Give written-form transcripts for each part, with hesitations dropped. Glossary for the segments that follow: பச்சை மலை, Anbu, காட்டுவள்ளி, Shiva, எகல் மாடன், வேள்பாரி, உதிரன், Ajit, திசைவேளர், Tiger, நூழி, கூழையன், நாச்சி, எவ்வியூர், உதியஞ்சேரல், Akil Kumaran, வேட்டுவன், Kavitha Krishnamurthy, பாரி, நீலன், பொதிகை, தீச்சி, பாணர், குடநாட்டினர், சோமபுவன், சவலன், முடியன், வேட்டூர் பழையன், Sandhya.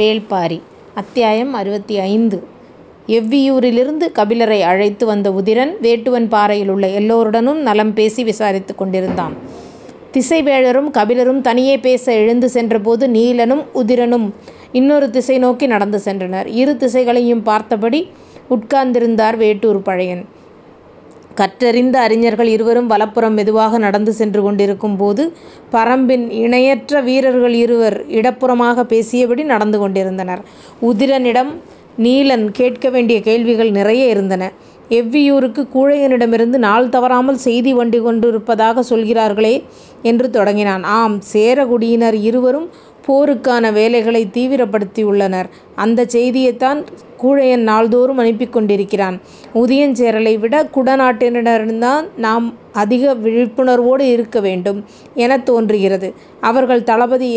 வேள்பாரி அத்தியாயம் 65. எவ்வியூரிலிருந்து கபிலரை அழைத்து வந்த உதிரன் வேட்டுவன் பாறையில் உள்ள எல்லோருடனும் நலம் பேசி விசாரித்து கொண்டிருந்தான். திசைவேளரும் கபிலரும் தனியே பேச எழுந்து சென்றபோது நீலனும் உதிரனும் இன்னொரு திசை நோக்கி நடந்து சென்றனர். இரு திசைகளையும் பார்த்தபடி உட்கார்ந்திருந்தார் வேட்டூர் பழையன். கற்றறிந்த அறிஞர்கள் இருவரும் வலப்புறம் மெதுவாக நடந்து சென்று கொண்டிருக்கும் போது பரம்பின் இணையற்ற வீரர்கள் இருவர் இடப்புறமாக பேசியபடி நடந்து கொண்டிருந்தனர். உதிரனிடம் நீலன் கேட்க வேண்டிய கேள்விகள் நிறைய இருந்தன. எவ்வியூருக்கு கூழையனிடமிருந்து நாள் தவறாமல் செய்தி வண்டி கொண்டிருப்பதாக சொல்கிறார்களே என்று தொடங்கினான். ஆம், சேரகுடியினர் இருவரும் போருக்கான வேலைகளை தீவிரப்படுத்தியுள்ளனர். அந்த செய்தியைத்தான் கூழையன் நாள்தோறும் அனுப்பி கொண்டிருக்கிறான். உதியஞ்சேரலை விட குடநாட்டினரிடம்தான் நாம் அதிக விழிப்புணர்வோடு இருக்க வேண்டும் என தோன்றுகிறது. அவர்கள் தளபதி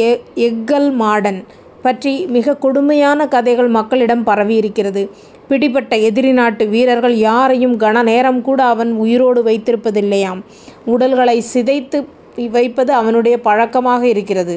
எகல் மாடன் பற்றி மிக கொடுமையான கதைகள் மக்களிடம் பரவியிருக்கிறது. பிடிபட்ட எதிரி நாட்டு வீரர்கள் யாரையும் கன நேரம் கூட அவன் உயிரோடு வைத்திருப்பதில்லையாம். உடல்களை சிதைத்து வைப்பது அவனுடைய பழக்கமாக இருக்கிறது.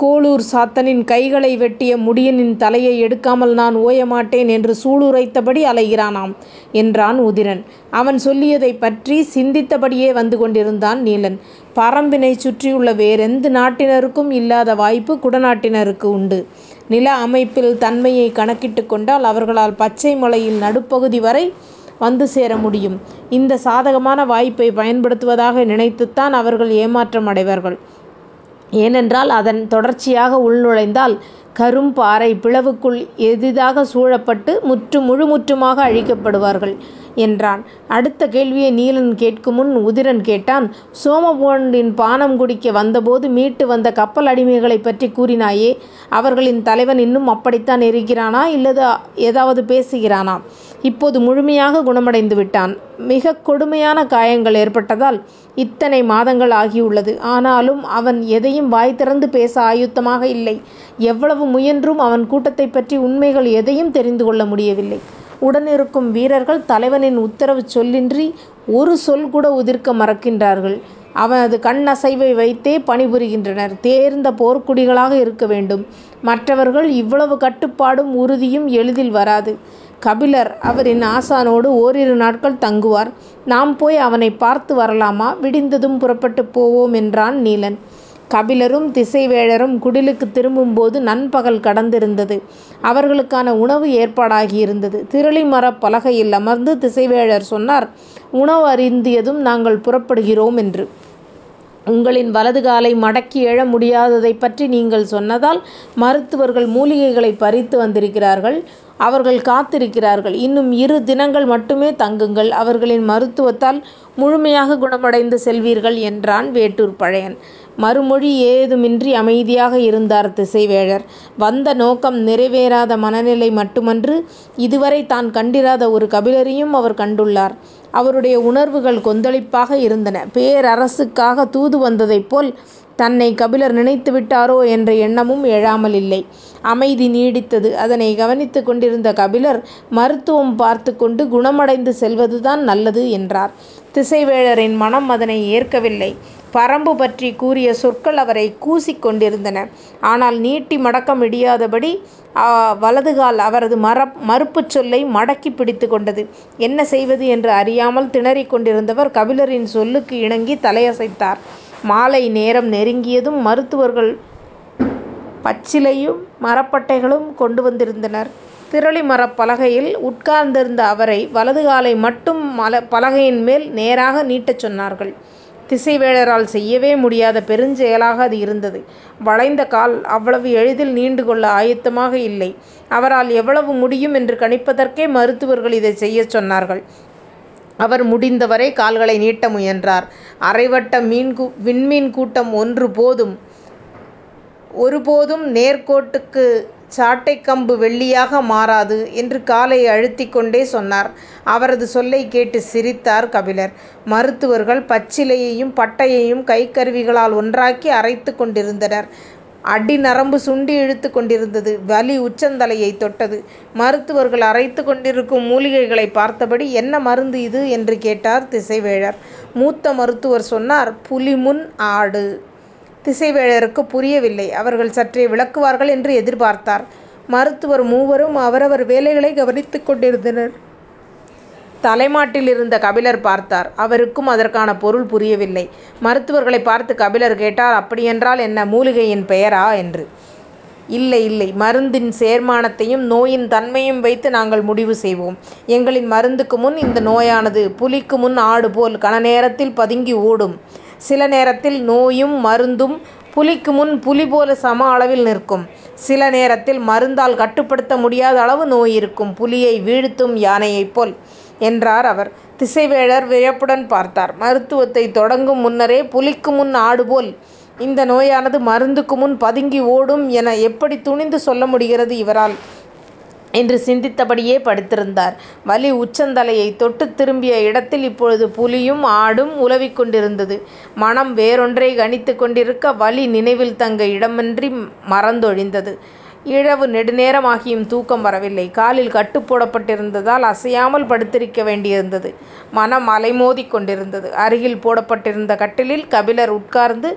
கோளூர் சாத்தனின் கைகளை வெட்டிய முடியனின் தலையை எடுக்காமல் நான் ஓயமாட்டேன் என்று சூளுரைத்தபடி அலைகிறானாம் என்றான் உதிரன். அவன் சொல்லியதை பற்றி சிந்தித்தபடியே வந்து கொண்டிருந்தான் நீலன். பரம்பினை சுற்றியுள்ள வேறெந்த நாட்டினருக்கும் இல்லாத வாய்ப்பு குடநாட்டினருக்கு உண்டு. நில அமைப்பில் தன்மையை கணக்கிட்டு கொண்டால் அவர்களால் பச்சை மலையில் நடுப்பகுதி வரை வந்து சேர முடியும். இந்த சாதகமான வாய்ப்பை பயன்படுத்துவதாக நினைத்துத்தான் அவர்கள் ஏமாற்றம் அடைவார்கள். ஏனென்றால் அதன் தொடர்ச்சியாக உள்நுழைந்தால் கரும்பாறை பிளவுக்குள் எதிதாக சூழப்பட்டு முழுமுற்றுமாக அழிக்கப்படுவார்கள் என்றான். அடுத்த கேள்வியை நீலன் கேட்கும் முன் உதிரன் கேட்டான். சோமபுவனின் பானம் குடிக்க வந்தபோது மீட்டு வந்த கப்பல் அடிமைகளை பற்றி கூறினாயே, அவர்களின் தலைவன் இன்னும் அப்படித்தான் இருக்கிறானா இல்லது ஏதாவது பேசுகிறானா? இப்போது முழுமையாக குணமடைந்து விட்டான். மிக கொடுமையான காயங்கள் ஏற்பட்டதால் இத்தனை மாதங்கள் ஆகியுள்ளது. ஆனாலும் அவன் எதையும் வாய் திறந்து பேச ஆயுத்தமாக இல்லை. எவ்வளவு முயன்றும் அவன் கூட்டத்தை பற்றி உண்மைகள் எதையும் தெரிந்து கொள்ள முடியவில்லை. உடனிருக்கும் வீரர்கள் தலைவனின் உத்தரவு சொல்லின்றி ஒரு சொல் கூட உதிர்க்க மறக்கின்றார்கள். அவனது கண்ணசைவை வைத்தே பணிபுரிகின்றனர். தேர்ந்த போர்க்குடிகளாக இருக்க வேண்டும். மற்றவர்கள் இவ்வளவு கட்டுப்பாடும் உறுதியும் எளிதில் வராது. கபிலர் அவரின் ஆசானோடு ஓரிரு நாட்கள் தங்குவார். நாம் போய் அவனை பார்த்து வரலாமா? விடிந்ததும் புறப்பட்டு போவோம் என்றான் நீலன். கபிலரும் திசைவேளரும் குடிலுக்கு திரும்பும்போது நண்பகல் கடந்திருந்தது. அவர்களுக்கான உணவு ஏற்பாடாகியிருந்தது. திரளிமரப் பலகையில் அமர்ந்து திசைவேளர் சொன்னார், உணவு அருந்தியதும் நாங்கள் புறப்படுகிறோம் என்று. உங்களின் வலது காலை மடக்கி எழ முடியாததை பற்றி நீங்கள் சொன்னதால் மருத்துவர்கள் மூலிகைகளை பறித்து வந்திருக்கிறார்கள். அவர்கள் காத்திருக்கிறார்கள். இன்னும் 2 தினங்கள் மட்டுமே தங்குங்கள். அவர்களின் மருத்துவத்தால் முழுமையாக குணமடைந்து செல்வீர்கள் என்றான் வேட்டூர் பழையன். மறுமொழி ஏதுமின்றி அமைதியாக இருந்தார் திசைவேளர். வந்த நோக்கம் நிறைவேறாத மனநிலை மட்டுமன்று, இதுவரை தான் கண்டிராத ஒரு கபிலரையும் அவர் கண்டுள்ளார். அவருடைய உணர்வுகள் கொந்தளிப்பாக இருந்தன. பேரரசுக்காக தூது வந்ததைப் போல் தன்னை கபிலர் நினைத்து விட்டாரோ என்ற எண்ணமும் எழாமல் இல்லை. அமைதி நீடித்தது. அதனை கவனித்து கொண்டிருந்த கபிலர் மருத்துவம் பார்த்து கொண்டு குணமடைந்து செல்வதுதான் நல்லது என்றார். திசைவேளரின் மனம் அதனை ஏற்கவில்லை. பரம்பு பற்றி கூறிய சொற்கள் அவரை கூசிக்கொண்டிருந்தன. ஆனால் நீட்டி மடக்கம் இடியாதபடி வலதுகால் அவரது மறுப்பு சொல்லை மடக்கி பிடித்து கொண்டது. என்ன செய்வது என்று அறியாமல் திணறிக் கொண்டிருந்தவர் கபிலரின் சொல்லுக்கு இணங்கி தலையசைத்தார். மாலை நேரம் நெருங்கியதும் மருத்துவர்கள் பச்சிலையும் மரப்பட்டைகளும் கொண்டு வந்திருந்தனர். திரளி மரப்பலகையில் உட்கார்ந்திருந்த அவரை வலதுகாலை மட்டும் பலகையின் மேல் நேராக நீட்டச் சொன்னார்கள். திசைவேளரால் செய்யவே முடியாத பெருஞ்செயலாக அது இருந்தது. வளைந்த கால் அவ்வளவு எளிதில் நீண்டு கொள்ள ஆயத்தமாக இல்லை. அவரால் எவ்வளவு முடியும் என்று கணிப்பதற்கே மருத்துவர்கள் இதை செய்ய சொன்னார்கள். அவர் முடிந்தவரை கால்களை நீட்ட முயன்றார். அரைவட்ட விண்மீன் கூட்டம் ஒன்று போதும், ஒருபோதும் நேர்கோட்டுக்கு சாட்டை கம்பு வெள்ளியாக மாறாது என்று காலை அழுத்தி கொண்டே சொன்னார். அவரது சொல்லை கேட்டு சிரித்தார் கபிலர். மருத்துவர்கள் பச்சிலையையும் பட்டையையும் கைக்கருவிகளால் ஒன்றாக்கி அரைத்து கொண்டிருந்தனர். அடி நரம்பு சுண்டி இழுத்து கொண்டிருந்தது. வலி உச்சந்தலையை தொட்டது. மருத்துவர்கள் அரைத்து கொண்டிருக்கும் மூலிகைகளை பார்த்தபடி என்ன மருந்து இது என்று கேட்டார் திசைவேளர். மூத்த மருத்துவர் சொன்னார், புலிமுன் ஆடு. திசைவேளருக்கு புரியவில்லை. அவர்கள் சற்றே விளக்குவார்கள் என்று எதிர்பார்த்தார். மருத்துவர் மூவரும் அவரவர் வேலைகளை கவனித்து கொண்டிருந்தனர். தலைமாட்டில் இருந்த கபிலர் பார்த்தார். அவருக்கும் அதற்கான பொருள் புரியவில்லை. மருத்துவர்களை பார்த்து கபிலர் கேட்டார், அப்படியென்றால் என்ன, மூலிகையின் பெயரா என்று. இல்லை இல்லை, மருந்தின் சேர்மானத்தையும் நோயின் தன்மையும் வைத்து நாங்கள் முடிவு செய்வோம். எங்களின் மருந்துக்கு முன் இந்த நோயானது புலிக்கு முன் ஆடு போல் கன நேரத்தில் பதுங்கி ஓடும். சில நேரத்தில் நோயும் மருந்தும் புலிக்கு முன் புலி போல சம அளவில் நிற்கும். சில நேரத்தில் மருந்தால் கட்டுப்படுத்த முடியாத அளவு நோய் இருக்கும். புலியை வீழ்த்தும் யானையைப் போல் என்றார் அவர். திசைவேளர் வியப்புடன் பார்த்தார். மருத்துவத்தை தொடங்கும் முன்னரே புலிக்கு முன் ஆடு போல் இந்த நோயானது மருந்துக்கு முன் பதுங்கி ஓடும் என எப்படி துணிந்து சொல்ல முடிகிறது இவரால் என்று சிந்தித்தபடியே படுத்திருந்தார். வலி உச்சந்தலையை தொட்டு திரும்பிய இடத்தில் இப்பொழுது புலியும் ஆடும் உலவிக் கொண்டிருந்தது. மனம் வேறொன்றை கணித்து கொண்டிருக்க வலி நினைவில் தங்க இடமின்றி மறந்தொழிந்தது. இரவு நெடுநேரமாகியும் தூக்கம் வரவில்லை. காலில் கட்டு போடப்பட்டிருந்ததால் அசையாமல் படுத்திருக்க வேண்டியிருந்தது. மனம் அலைமோதி கொண்டிருந்தது. அருகில் போடப்பட்டிருந்த கட்டிலில் கபிலர் உட்கார்ந்து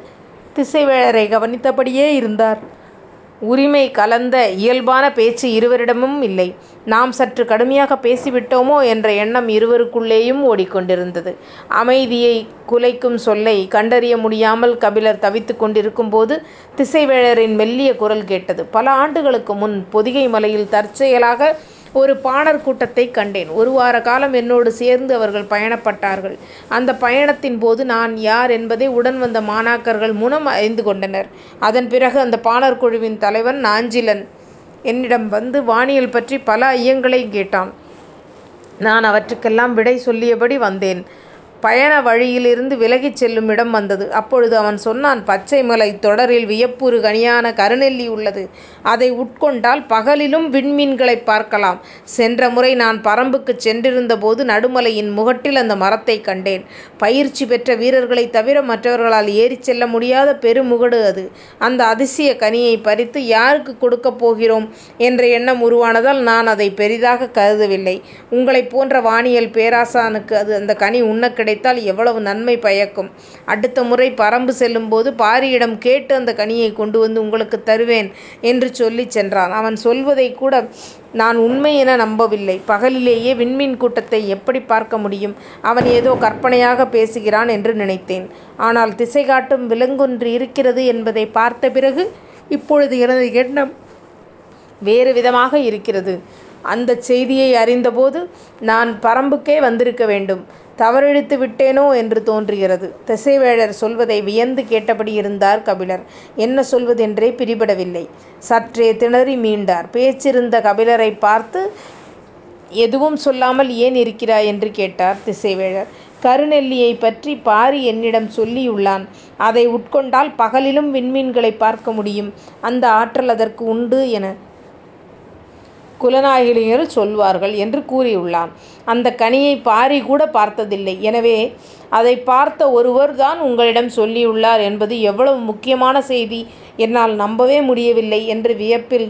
திசைவேளரை கவனித்தபடியே இருந்தார். உரிமை கலந்த இயல்பான பேச்சு இருவரிடமும் இல்லை. நாம் சற்று கடுமையாக பேசிவிட்டோமோ என்ற எண்ணம் இருவருக்குள்ளேயும் ஓடிக்கொண்டிருந்தது. அமைதியை குலைக்கும் சொல்லை கண்டறிய முடியாமல் கபிலர் தவித்து கொண்டிருக்கும் போது திசைவேளரின் மெல்லிய குரல் கேட்டது. பல ஆண்டுகளுக்கு முன் பொதிகை மலையில் தற்செயலாக ஒரு பாணர் கூட்டத்தை கண்டேன். ஒரு வார காலம் என்னோடு சேர்ந்து அவர்கள் பயணப்பட்டார்கள். அந்த பயணத்தின் போது நான் யார் என்பதை உடன் வந்த மாணாக்கர்கள் மூலம் அறிந்து கொண்டனர். அதன் பிறகு அந்த பாணர் குழுவின் தலைவன் நாஞ்சிலன் என்னிடம் வந்து வானியல் பற்றி பல ஐயங்களை கேட்டான். நான் அவற்றுக்கெல்லாம் விடை சொல்லியபடி வந்தேன். பயண வழியிலிருந்து விலகிச் செல்லும் இடம் வந்தது. அப்பொழுது அவன் சொன்னான், பச்சை மலை தொடரில் வியப்புறு கனியான கருநெல்லி உள்ளது. அதை உட்கொண்டால் பகலிலும் விண்மீன்களை பார்க்கலாம். சென்ற முறை நான் பரம்புக்கு சென்றிருந்த போது நடுமலையின் முகட்டில் அந்த மரத்தை கண்டேன். பயிற்சி பெற்ற வீரர்களை தவிர மற்றவர்களால் ஏறி செல்ல முடியாத பெருமுகடு அது. அந்த அதிசய கனியை பறித்து யாருக்கு கொடுக்கப் போகிறோம் என்ற எண்ணம் உருவானதால் நான் அதை பெரிதாக கருதவில்லை. உங்களை போன்ற வானியல் பேராசானுக்கு அது அந்த கனி உண்ண கிடைத்தால் எவ்வளவு நன்மை பயக்கும். அடுத்த முறை பரம்பு செல்லும் போது பாரியிடம் கேட்டு அந்த கனியை கொண்டு வந்து உங்களுக்கு தருவேன் என்று சொல்லி சென்றான். அவன் சொல்வதை கூட நான் உண்மை என நம்பவில்லை. பகலிலேயே விண்மீன் கூட்டத்தை எப்படி பார்க்க முடியும்? அவன் ஏதோ கற்பனையாக பேசுகிறான் என்று நினைத்தேன். ஆனால் திசை காட்டும் விலங்கொன்று இருக்கிறது என்பதை பார்த்த பிறகு இப்பொழுது எனது எண்ணம் வேறு விதமாக இருக்கிறது. அந்த செய்தியை அறிந்தபோது நான் பரம்புக்கே வந்திருக்க வேண்டும். தவறிழித்து விட்டேனோ என்று தோன்றுகிறது. திசைவேளர் சொல்வதை வியந்து கேட்டபடி இருந்தார் கபிலர். என்ன சொல்வதென்றே பிரிபடவில்லை. சற்றே திணறி மீண்டார். பேச்சிருந்த கபிலரை பார்த்து, எதுவும் சொல்லாமல் ஏன் இருக்கிறாய் என்று கேட்டார் திசைவேளர். கருநெல்லியை பற்றி பாரி என்னிடம் சொல்லியுள்ளான். அதை உட்கொண்டால் பகலிலும் விண்மீன்களை பார்க்க முடியும். அந்த ஆற்றல் அதற்கு உண்டு என குலநாயகியினர் சொல்வார்கள் என்று கூறியுள்ளான். அந்த கனியை பாரி கூட பார்த்ததில்லை. எனவே அதை பார்த்த ஒருவர் தான் உங்களிடம் சொல்லியுள்ளார் என்பது எவ்வளவு முக்கியமான செய்தி, என்னால் நம்பவே முடியவில்லை என்று வியப்பில்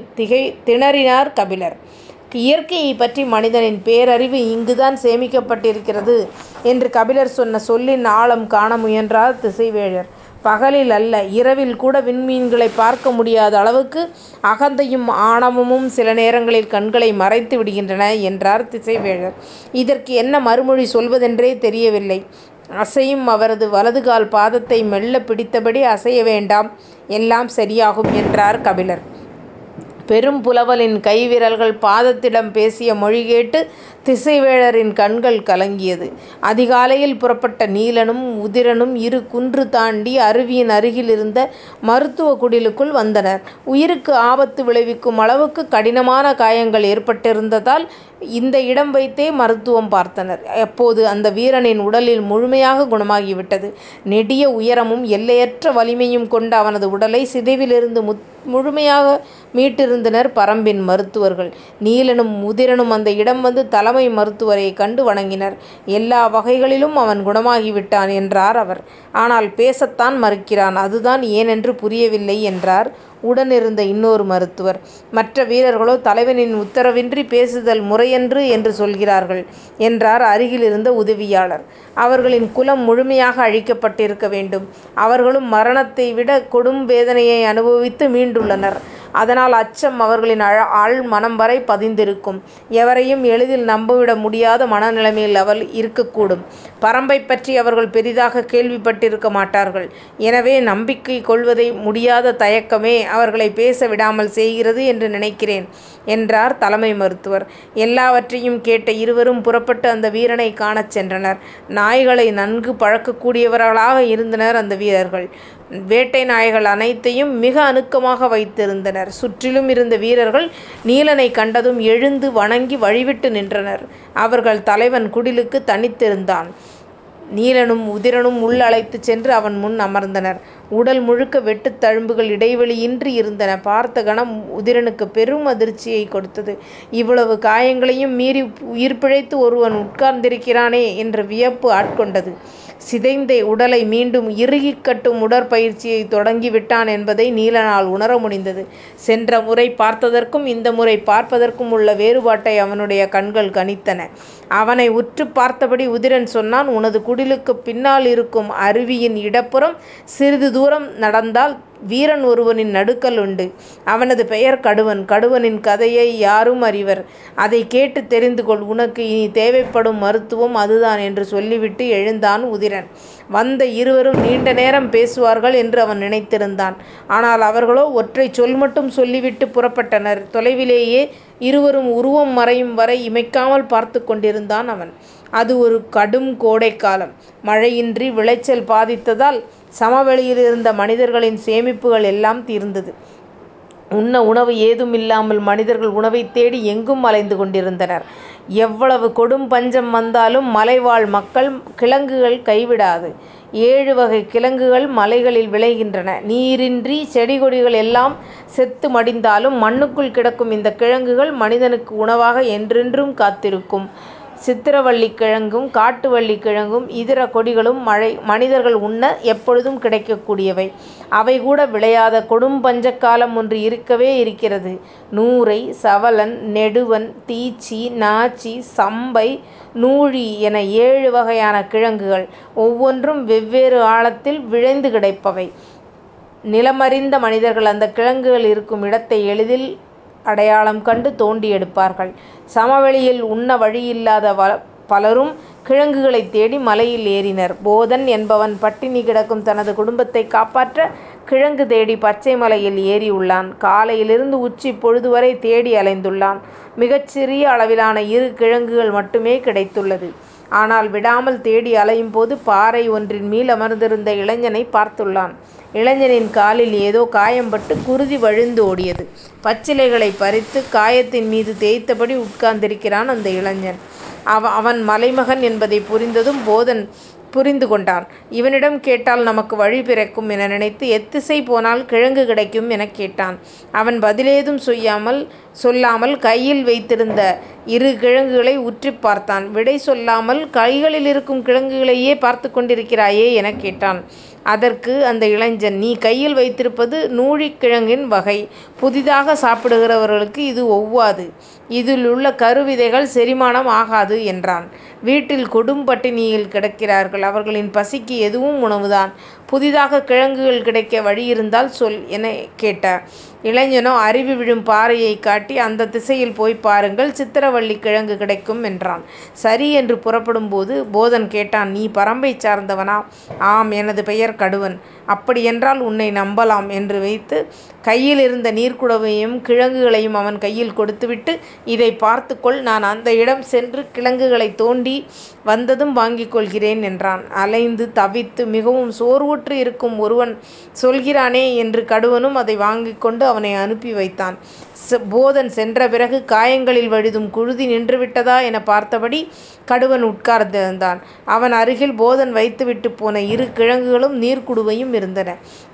திணறினார் கபிலர். இயற்கையை பற்றி மனிதனின் பேரறிவு இங்குதான் சேமிக்கப்பட்டிருக்கிறது என்று கபிலர் சொன்ன சொல்லின் ஆழம் காண முயன்றார் திசைவேளர். பகலில் அல்ல, இரவில் கூட விண்மீன்களை பார்க்க முடியாத அளவுக்கு அகந்தையும் ஆணவமும் சில நேரங்களில் கண்களை மறைத்து விடுகின்றன என்றார் திசைவேளர். இதற்கு என்ன மறுமொழி சொல்வதென்றே தெரியவில்லை. அசையும் அவரது வலதுகால் பாதத்தை மெல்ல பிடித்தபடி, அசைய வேண்டாம், எல்லாம் சரியாகும் என்றார் கபிலர். பெரும் புலவலின் கைவிரல்கள் பாதத்திடம் பேசிய மொழி கேட்டு திசைவேளரின் கண்கள் கலங்கியது. அதிகாலையில் புறப்பட்ட நீலனும் உதிரனும் இரு குன்று தாண்டி அருவியின் அருகில் இருந்த மருத்துவ குடிலுக்குள் வந்தனர். உயிருக்கு ஆபத்து விளைவிக்கும் அளவுக்கு கடினமான காயங்கள் ஏற்பட்டிருந்ததால் இந்த இடம் வைத்தே மருத்துவம் பார்த்தனர். அப்போது அந்த வீரனின் உடலில் முழுமையாக குணமாகிவிட்டது. நெடிய உயரமும் எல்லையற்ற வலிமையும் கொண்ட அவனது உடலை சிதைவிலிருந்து முழுமையாக மீட்டிருந்தனர் பரம்பின் மருத்துவர்கள். நீலனும் உதிரனும் அந்த இடம் வந்து தலைமை மருத்துவரை கண்டு வணங்கினர். எல்லா வகைகளிலும் அவன் குணமாகிவிட்டான் என்றார் அவர். ஆனால் பேசத்தான் மறுக்கிறான், அதுதான் ஏனென்று புரியவில்லை என்றார் உடனிருந்த இன்னொரு மருத்துவர், மற்ற வீரர்களோ தலைவனின் உத்தரவின்றி பேசுதல் முறையன்று என்று சொல்கிறார்கள் என்றார் அருகிலிருந்த உதவியாளர். அவர்களின் குலம் முழுமையாக அழிக்கப்பட்டிருக்க வேண்டும். அவர்களும் மரணத்தை விட கொடும் வேதனையை அனுபவித்து மீண்டுள்ளனர். அதனால் அச்சம் அவர்களின் ஆழ் மனம் வரை பதிந்திருக்கும். எவரையும் எளிதில் நம்பிவிட முடியாத மனநிலைமையில் அவள் இருக்கக்கூடும். பரம்பை பற்றி அவர்கள் பெரிதாக கேள்விப்பட்டிருக்க மாட்டார்கள். எனவே நம்பிக்கை கொள்வதை முடியாத தயக்கமே அவர்களை பேச விடாமல் செய்கிறது என்று நினைக்கிறேன் என்றார் தலைமை மருத்துவர். எல்லாவற்றையும் கேட்ட இருவரும் புறப்பட்டு அந்த வீரனை காணச் சென்றனர். நாய்களை நன்கு பழக்கக்கூடியவர்களாக இருந்தனர் அந்த வீரர்கள். வேட்டை நாய்கள் அனைத்தையும் மிக அணுக்கமாக வைத்திருந்தனர். சுற்றிலும் இருந்த வீரர்கள் நீலனை கண்டதும் எழுந்து வணங்கி வழிவிட்டு நின்றனர். அவர்கள் தலைவன் குடிலுக்கு தனித்திருந்தான். நீலனும் உதிரனும் உள்ளழைத்து சென்று அவன் முன் அமர்ந்தனர். உடல் முழுக்க வெட்டுத் தழும்புகள் இடைவெளியின்றி இருந்தன. பார்த்த கணம் உதிரனுக்கு பெரும் அதிர்ச்சியை கொடுத்தது. இவ்வளவு காயங்களையும் மீறி உயிர் பிழைத்து ஒருவன் உட்கார்ந்திருக்கிறானே என்ற வியப்பு ஆட்கொண்டது. சிதைந்த உடலை மீண்டும் இறுகி கட்டும் உடற்பயிற்சியை தொடங்கிவிட்டான் என்பதை நீலனால் உணர முடிந்தது. சென்ற முறை பார்த்ததற்கும் இந்த முறை பார்ப்பதற்கும் உள்ள வேறுபாட்டை அவனுடைய கண்கள் கணித்தன. அவனை உற்று பார்த்தபடி உதிரன் சொன்னான், உனது குடிலுக்கு பின்னால் இருக்கும் அருவியின் இடப்புறம் சிறிது தூரம் நடந்தால் வீரன் ஒருவனின் நடுக்கல் உண்டு. அவனது பெயர் கடுவன். கடுவனின் கதையை யாரும் அறிவர். அதை கேட்டு தெரிந்து கொள். உனக்கு இனி தேவைப்படும் மருத்துவம் அதுதான் என்று சொல்லிவிட்டு எழுந்தான் உதிரன். வந்த இருவரும் நீண்ட நேரம் பேசுவார்கள் என்று அவன் நினைத்திருந்தான். ஆனால் அவர்களோ ஒற்றை சொல் மட்டும் சொல்லிவிட்டு புறப்பட்டனர். தொலைவிலேயே இருவரும் உருவம் மறையும் வரை இமைக்காமல் பார்த்து கொண்டிருந்தான் அவன். அது ஒரு கடும் கோடைக்காலம். மழையின்றி விளைச்சல் பாதித்ததால் சமவெளியில் இருந்த மனிதர்களின் சேமிப்புகள் எல்லாம் தீர்ந்தது. உண்ண உணவு ஏதும் இல்லாமல் மனிதர்கள் உணவை தேடி எங்கும் அலைந்து கொண்டிருந்தனர். எவ்வளவு கொடும் பஞ்சம் வந்தாலும் மலைவாழ் மக்கள் கிழங்குகள் கைவிடாது. 7 வகை கிழங்குகள் மலைகளில் விளைகின்றன. நீரின்றி செடி கொடிகள் எல்லாம் செத்து மடிந்தாலும் மண்ணுக்குள் கிடக்கும் இந்த கிழங்குகள் மனிதனுக்கு உணவாக என்றென்றும் காத்திருக்கும். சித்திரவள்ளி கிழங்கும் காட்டுவள்ளி கிழங்கும் இதர கொடிகளும் மனிதர்கள் உண்ண எப்பொழுதும் கிடைக்கக்கூடியவை. அவை கூட விளையாத கொடும் பஞ்சக்காலம் ஒன்று இருக்கவே இருக்கிறது. நூறை, சவலன், நெடுவன், தீச்சி, நாச்சி, சம்பை, நூழி என 7 வகையான கிழங்குகள். ஒவ்வொன்றும் வெவ்வேறு ஆழத்தில் விளைந்து கிடைப்பவை. நிலமறிந்த மனிதர்கள் அந்த கிழங்குகள் இருக்கும் இடத்தை எளிதில் அடையாளம் கண்டு தோண்டி எடுப்பார்கள். சமவெளியில் உண்ண வழியில்லாத பலரும் கிழங்குகளை தேடி மலையில் ஏறினர். போதன் என்பவன் பட்டினி கிடக்கும் தனது குடும்பத்தை காப்பாற்ற கிழங்கு தேடி பச்சை மலையில் ஏறியுள்ளான். காலையிலிருந்து உச்சி பொழுது வரை தேடி அலைந்துள்ளான். மிகச்சிறிய அளவிலான 2 கிழங்குகள் மட்டுமே கிடைத்துள்ளது. ஆனால் விடாமல் தேடி அலையும் போது பாறை ஒன்றின் மேல் அமர்ந்திருந்த இளைஞனை பார்த்துள்ளான். இளைஞனின் காலில் ஏதோ காயம்பட்டு குருதி வழிந்து ஓடியது. பச்சிலைகளை பறித்து காயத்தின் மீது தேய்த்தபடி உட்கார்ந்திருக்கிறான் அந்த இளைஞன். அவன் மலைமகன் என்பதை புரிந்ததும் போதன் புரிந்து கொண்டான். இவனிடம் கேட்டால் நமக்கு வழி பிறக்கும் என நினைத்து எத்திசை போனால் கிழங்கு கிடைக்கும் என கேட்டான். அவன் பதிலேதும் சொல்லாமல் கையில் வைத்திருந்த 2 கிழங்குகளை உற்றி பார்த்தான். விடை சொல்லாமல் கைகளில் இருக்கும் கிழங்குகளையே பார்த்து கொண்டிருக்கிறாயே என கேட்டான். அதற்கு அந்த இளைஞன், நீ கையில் வைத்திருப்பது நூழிக்கிழங்கின் வகை. புதிதாக சாப்பிடுகிறவர்களுக்கு இது ஒவ்வாது. இதில் உள்ள கருவிதைகள் செரிமானம் ஆகாது என்றான். வீட்டில் கொடும்பட்டினியில் கிடக்கிறார்கள். அவர்களின் பசிக்கு எதுவும் உணவுதான். புதிதாக கிழங்குகள் கிடைக்க வழி இருந்தால் சொல் என கேட்டார். இளைஞனோ அருவி விழும் பாறையை காட்டி அந்த திசையில் போய் பாருங்கள், சித்திரவள்ளி கிழங்கு கிடைக்கும் என்றான். சரி என்று புறப்படும் போது போதன் கேட்டான், நீ பரம்பை சார்ந்தவனா? ஆம், எனது பெயர் கடுவன். அப்படியென்றால் உன்னை நம்பலாம் என்று வைத்து கையில் இருந்த நீர்க்குடவையும் கிழங்குகளையும் அவன் கையில் கொடுத்துவிட்டு, இதை பார்த்துக்கொள், நான் அந்த இடம் சென்று கிழங்குகளை தோண்டி வந்ததும் வாங்கிக் கொள்கிறேன் என்றான். அலைந்து தவித்து மிகவும் சோர்வுற்று இருக்கும் ஒருவன் சொல்கிறானே என்று கடுவனும் அதை வாங்கி கொண்டு அவனை அனுப்பி வைத்தான். போதன் சென்ற பிறகு காயங்களில் வழிதும் குருதி நின்றுவிட்டதா என பார்த்தபடி கடுவன் உட்கார்ந்திருந்தான். அவன் அருகில் போதன் வைத்துவிட்டு போன 2 கிழங்குகளும் நீர்க்குடுவையும் இருந்தன.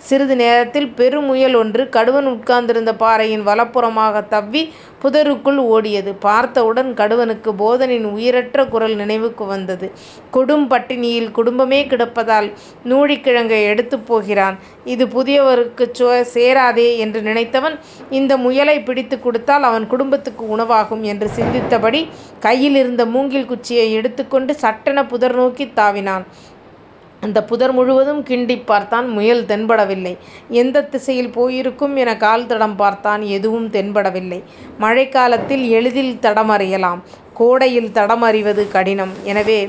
சிறிது நேரத்தில் பெருமுயல் ஒன்று கடுவன் உட்கார்ந்திருந்த பாறையின் வலப்புறமாக தவ்வி புதருக்குள் ஓடியது. பார்த்தவுடன் கடுவனுக்கு போதனின் உயிரற்ற குரல் நினைவுக்கு வந்தது. கொடும் பட்டினியில் குடும்பமே கிடப்பதால் நூழிக்கிழங்கை எடுத்து போகிறான், இது புதியவருக்கு சேராதே என்று நினைத்தவன் இந்த முயலை பிடித்து கொடுத்தால் அவன் குடும்பத்துக்கு உணவாகும் என்று சிந்தித்தபடி கையில் இருந்த மூங்கில் குச்சியை எடுத்துக்கொண்டு சட்டென புதர் நோக்கி தாவினான். அந்த புதர் முழுவதும் கிண்டி பார்த்தான், முயல் தென்படவில்லை. எந்த திசையில் போயிருக்கும் என கால் தடம் பார்த்தான், எதுவும் தென்படவில்லை. மழைக்காலத்தில் எளிதில் தடமறியலாம், கோடையில் தடமறிவது கடினம். எனவே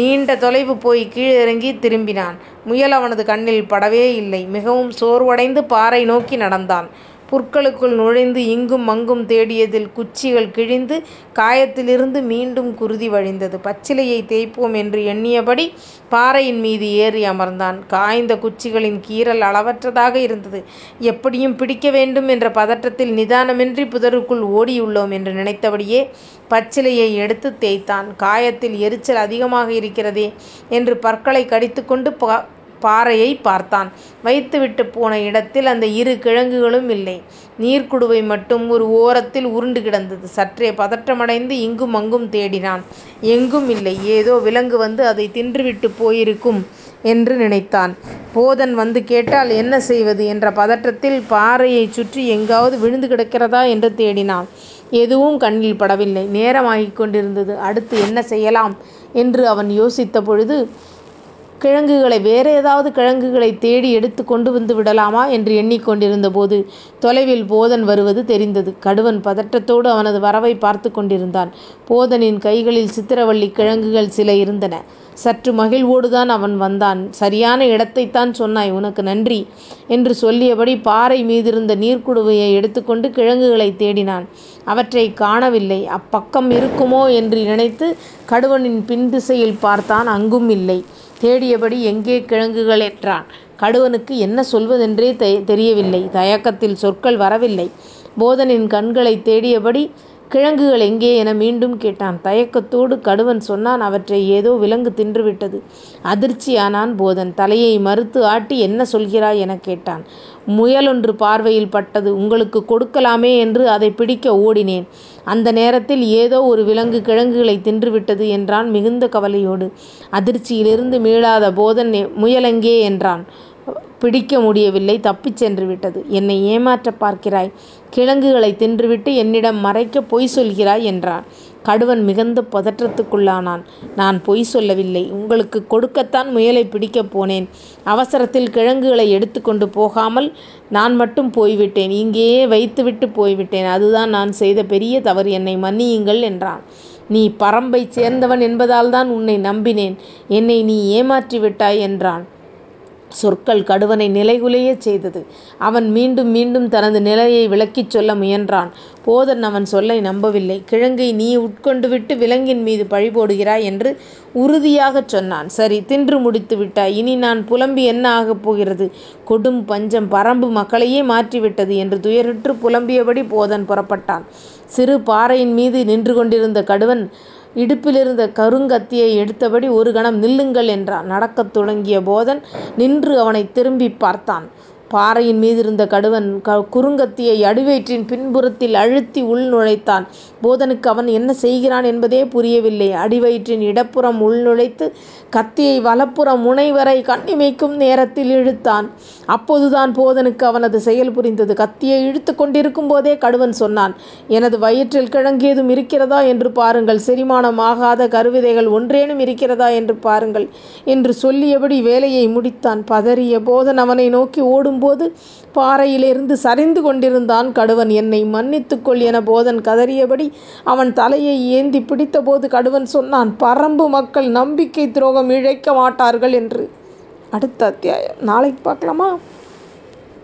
நீண்ட தொலைவு போய் கீழிறங்கி திரும்பினான். முயல் அவனது கண்ணில் படவே இல்லை. மிகவும் சோர்வடைந்து பாறை நோக்கி நடந்தான். புற்களுக்குள் நுழைந்து இங்கும் அங்கும் தேடியதில் குச்சிகள் கிழிந்து காயத்திலிருந்து மீண்டும் குருதி வழிந்தது. பச்சிலையை தேய்ப்போம் என்று எண்ணியபடி பாறையின் மீது ஏறி அமர்ந்தான். காய்ந்த குச்சிகளின் கீறல் அளவற்றதாக இருந்தது. எப்படியும் பிடிக்க வேண்டும் என்ற பதற்றத்தில் நிதானமின்றி புதருக்குள் ஓடியுள்ளோம் என்று நினைத்தபடியே பச்சிலையை எடுத்து தேய்த்தான். காயத்தில் எரிச்சல் அதிகமாக இருக்கிறதே என்று பற்களை கடித்துக்கொண்டு பாறையை பார்த்தான். வைத்துவிட்டு போன இடத்தில் அந்த இரு கிழங்குகளும் இல்லை. நீர்க்குடுவை மட்டும் ஒரு ஓரத்தில் உருண்டு கிடந்தது. சற்றே பதற்றமடைந்து இங்கும் அங்கும் தேடினான். எங்கும் இல்லை. ஏதோ விலங்கு வந்து அதை தின்றுவிட்டு போயிருக்கும் என்று நினைத்தான். போதன் வந்து கேட்டால் என்ன செய்வது என்ற பதற்றத்தில் பாறையை சுற்றி எங்காவது விழுந்து கிடக்கிறதா என்று தேடினான். எதுவும் கண்ணில் படவில்லை. நேரமாகிக் கொண்டிருந்தது. அடுத்து என்ன செய்யலாம் என்று அவன் யோசித்த பொழுது கிழங்குகளை வேறு ஏதாவது கிழங்குகளை தேடி எடுத்து கொண்டு வந்து விடலாமா என்று எண்ணிக்கொண்டிருந்த போது தொலைவில் போதன் வருவது தெரிந்தது. கடுவன் பதற்றத்தோடு அவனது வரவை பார்த்து கொண்டிருந்தான். போதனின் கைகளில் சித்திரவள்ளி கிழங்குகள் சில இருந்தன. சற்று மகிழ்வோடுதான் அவன் வந்தான். சரியான இடத்தைத்தான் சொன்னாய், உனக்கு நன்றி என்று சொல்லியபடி பாறை மீதிருந்த நீர்க்குடுவையை எடுத்துக்கொண்டு கிழங்குகளை தேடினான். அவற்றை காணவில்லை. அப்பக்கம் இருக்குமோ என்று நினைத்து கடுவனின் பின்திசையில் பார்த்தான். அங்கும் இல்லை. தேடியபடி எங்கே கிழங்குகள் என்றான். கடுவனுக்கு என்ன சொல்வதென்றே தெரியவில்லை. தயக்கத்தில் சொற்கள் வரவில்லை. போதனின் கண்களை தேடியபடி கிழங்குகள் எங்கே என மீண்டும் கேட்டான். தயக்கத்தோடு கடுவன் சொன்னான், அவற்றை ஏதோ விலங்கு தின்றுவிட்டது. அதிர்ச்சியானான் போதன். தலையை மறுத்து ஆட்டி என்ன சொல்கிறாய் என கேட்டான். முயலொன்று பார்வையில் பட்டது, உங்களுக்கு கொடுக்கலாமே என்று அதை பிடிக்க ஓடினேன். அந்த நேரத்தில் ஏதோ ஒரு விலங்கு கிழங்குகளை தின்றுவிட்டது என்றான் மிகுந்த கவலையோடு. அதிர்ச்சியிலிருந்து மீளாத போதன் முயலெங்கே என்றான். பிடிக்க முடியவில்லை, தப்பிச் சென்று விட்டது. என்னை ஏமாற்ற பார்க்கிறாய், கிழங்குகளை தின்றுவிட்டு என்னிடம் மறைக்க பொய் சொல்கிறாய் என்றான். கடுவன் மிகுந்த பதற்றத்துக்குள்ளானான். நான் பொய் சொல்லவில்லை, உங்களுக்கு கொடுக்கத்தான் முயலை பிடிக்கப் போனேன். அவசரத்தில் கிழங்குகளை எடுத்துக்கொண்டு போகாமல் நான் மட்டும் போய்விட்டேன், இங்கேயே வைத்துவிட்டு போய்விட்டேன். அதுதான் நான் செய்த பெரிய தவறு, என்னை மன்னியுங்கள் என்றான். நீ பரம்பை சேர்ந்தவன் என்பதால் தான் உன்னை நம்பினேன், என்னை நீ ஏமாற்றிவிட்டாய் என்றான். சொற்கள் கடுவனை நிலைகுலைய செய்தது. அவன் மீண்டும் மீண்டும் தனது நிலையை விளக்கிச் சொல்ல முயன்றான். போதன் அவன் சொல்லை நம்பவில்லை. கிழங்கை நீ உட்கொண்டு விட்டு விலங்கின் மீது பழி போடுகிறாய் என்று உறுதியாகச் சொன்னான். சரி, தின்று முடித்து விட்டாய், இனி நான் புலம்பி என்ன ஆகப் போகிறது? கொடும் பஞ்சம் பரம்பு மக்களையே மாற்றிவிட்டது என்று துயருற்று புலம்பியபடி போதன் புறப்பட்டான். சிறு பாறையின் மீது நின்று கொண்டிருந்த கடுவன் இடுப்பிலிருந்த கருங்கத்தியை எடுத்தபடி ஒரு கணம் நில்லுங்கள் என்றான். நடக்கத் தொடங்கிய போதன் நின்று அவனை திரும்பி பார்த்தான். பாறையின் மீதிருந்த கடுவன் குறுங்கத்தியை அடிவயிற்றின் பின்புறத்தில் அழுத்தி உள்நுழைத்தான். போதனுக்கு அவன் என்ன செய்கிறான் என்பதே புரியவில்லை. அடிவயிற்றின் இடப்புறம் உள்நுழைத்து கத்தியை வலப்புறம் முனைவரை கண்ணிமைக்கும் நேரத்தில் இழுத்தான். அப்போதுதான் போதனுக்கு அவனது செயல் புரிந்தது. கத்தியை இழுத்து கொண்டிருக்கும் போதே கடுவன் சொன்னான், எனது வயிற்றில் கிழங்கேதும் இருக்கிறதா என்று பாருங்கள், செரிமானமாகாத கருவிதைகள் ஒன்றேனும் இருக்கிறதா என்று பாருங்கள் என்று சொல்லியபடி வேலையை முடித்தான். பதறிய போதன் அவனை நோக்கி ஓடும்போது பாறையிலிருந்து சரிந்து கொண்டிருந்தான் கடுவன். என்னை மன்னித்துக்கொள் என போதன் கதறியபடி அவன் தலையை ஏந்தி பிடித்தபோது கடுவன் சொன்னான், பரம்பு மக்கள் நம்பிக்கை துரோகம் இழைக்க மாட்டார்கள் என்று. அடுத்த அத்தியாயம் நாளைக்கு பார்க்கலாமா?